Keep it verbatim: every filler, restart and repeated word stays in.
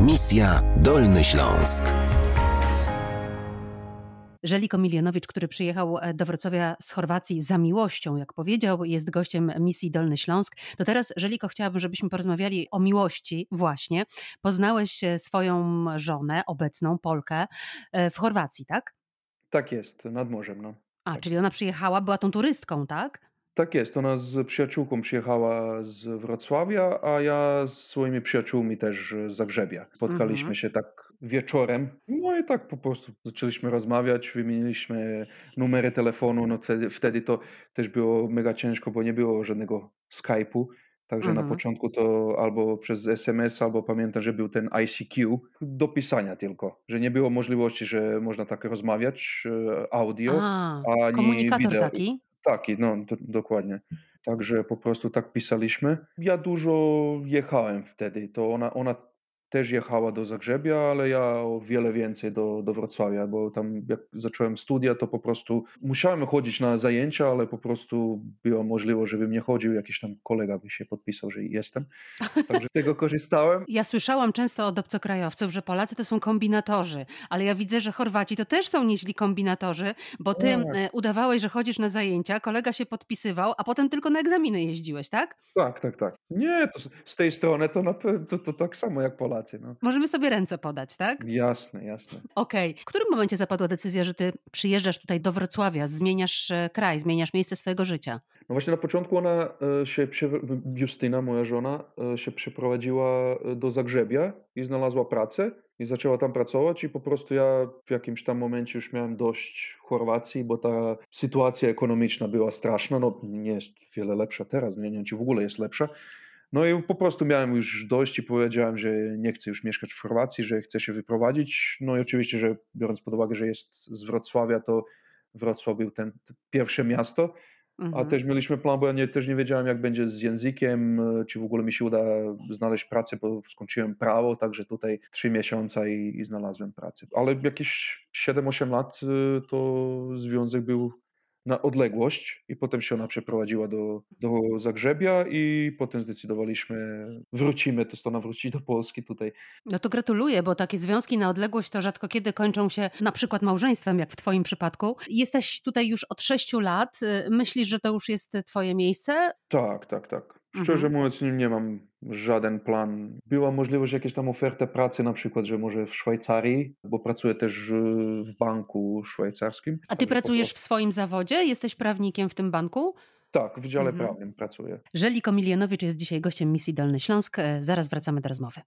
Misja Dolny Śląsk. Zelico Miljenovic, który przyjechał do Wrocławia z Chorwacji za miłością, jak powiedział, jest gościem Misji Dolny Śląsk. To teraz, Zelico, chciałabym, żebyśmy porozmawiali o miłości właśnie. Poznałeś swoją żonę, obecną Polkę, w Chorwacji, tak? Tak jest, nad morzem. No. A, tak. Czyli ona przyjechała, była tą turystką, tak? Tak jest, ona z przyjaciółką przyjechała z Wrocławia, a ja z swoimi przyjaciółmi też z Zagrzebia. Spotkaliśmy mhm. się tak wieczorem, no i tak po prostu zaczęliśmy rozmawiać, wymieniliśmy numery telefonu, no wtedy, wtedy to też było mega ciężko, bo nie było żadnego Skype'u. Także mhm. na początku to albo przez es em es, albo pamiętam, że był ten I C Q do pisania tylko, że nie było możliwości, że można tak rozmawiać, audio, a, ani komunikator wideo. Taki? Taki, no do, dokładnie. Także po prostu tak pisaliśmy. Ja dużo jechałem wtedy, to ona, ona też jechała do Zagrzebia, ale ja o wiele więcej do, do Wrocławia, bo tam jak zacząłem studia, to po prostu musiałem chodzić na zajęcia, ale po prostu było możliwe, żebym nie chodził, jakiś tam kolega by się podpisał, że jestem. Także z tego korzystałem. Ja słyszałam często od obcokrajowców, że Polacy to są kombinatorzy, ale ja widzę, że Chorwaci to też są nieźli kombinatorzy, bo ty tak. udawałeś, że chodzisz na zajęcia, kolega się podpisywał, a potem tylko na egzaminy jeździłeś, tak? Tak, tak, tak. Nie, to z tej strony to, na, to, to tak samo jak Polacy. No. Możemy sobie ręce podać, tak? Jasne, jasne. Okej. Okay. W którym momencie zapadła decyzja, że ty przyjeżdżasz tutaj do Wrocławia, zmieniasz kraj, zmieniasz miejsce swojego życia? No właśnie na początku ona się, Justyna, moja żona, się przeprowadziła do Zagrzebia i znalazła pracę i zaczęła tam pracować i po prostu ja w jakimś tam momencie już miałem dość Chorwacji, bo ta sytuacja ekonomiczna była straszna, no nie jest wiele lepsza teraz, nie wiem czy w ogóle jest lepsza. No i po prostu miałem już dość i powiedziałem, że nie chcę już mieszkać w Chorwacji, że chcę się wyprowadzić. No i oczywiście, że biorąc pod uwagę, że jest z Wrocławia, to Wrocław był ten pierwsze miasto, mhm. a też mieliśmy plan, bo ja nie, też nie wiedziałem, jak będzie z językiem, czy w ogóle mi się uda znaleźć pracę, bo skończyłem prawo, także tutaj trzy miesiące i, i znalazłem pracę. Ale jakieś siedem osiem lat to związek był na odległość i potem się ona przeprowadziła do, do Zagrzebia i potem zdecydowaliśmy, wrócimy, to ona wróci do Polski tutaj. No to gratuluję, bo takie związki na odległość to rzadko kiedy kończą się na przykład małżeństwem, jak w twoim przypadku. Jesteś tutaj już od sześciu lat, myślisz, że to już jest twoje miejsce? Tak, tak, tak. Szczerze mhm. mówiąc, nie mam żaden plan. Była możliwość jakaś tam oferta pracy, na przykład, że może w Szwajcarii, bo pracuję też w banku szwajcarskim. A ty pracujesz w swoim zawodzie? Jesteś prawnikiem w tym banku? Tak, w dziale mhm. prawnym pracuję. Zelico Miljenovic jest dzisiaj gościem Misji Dolny Śląsk. Zaraz wracamy do rozmowy.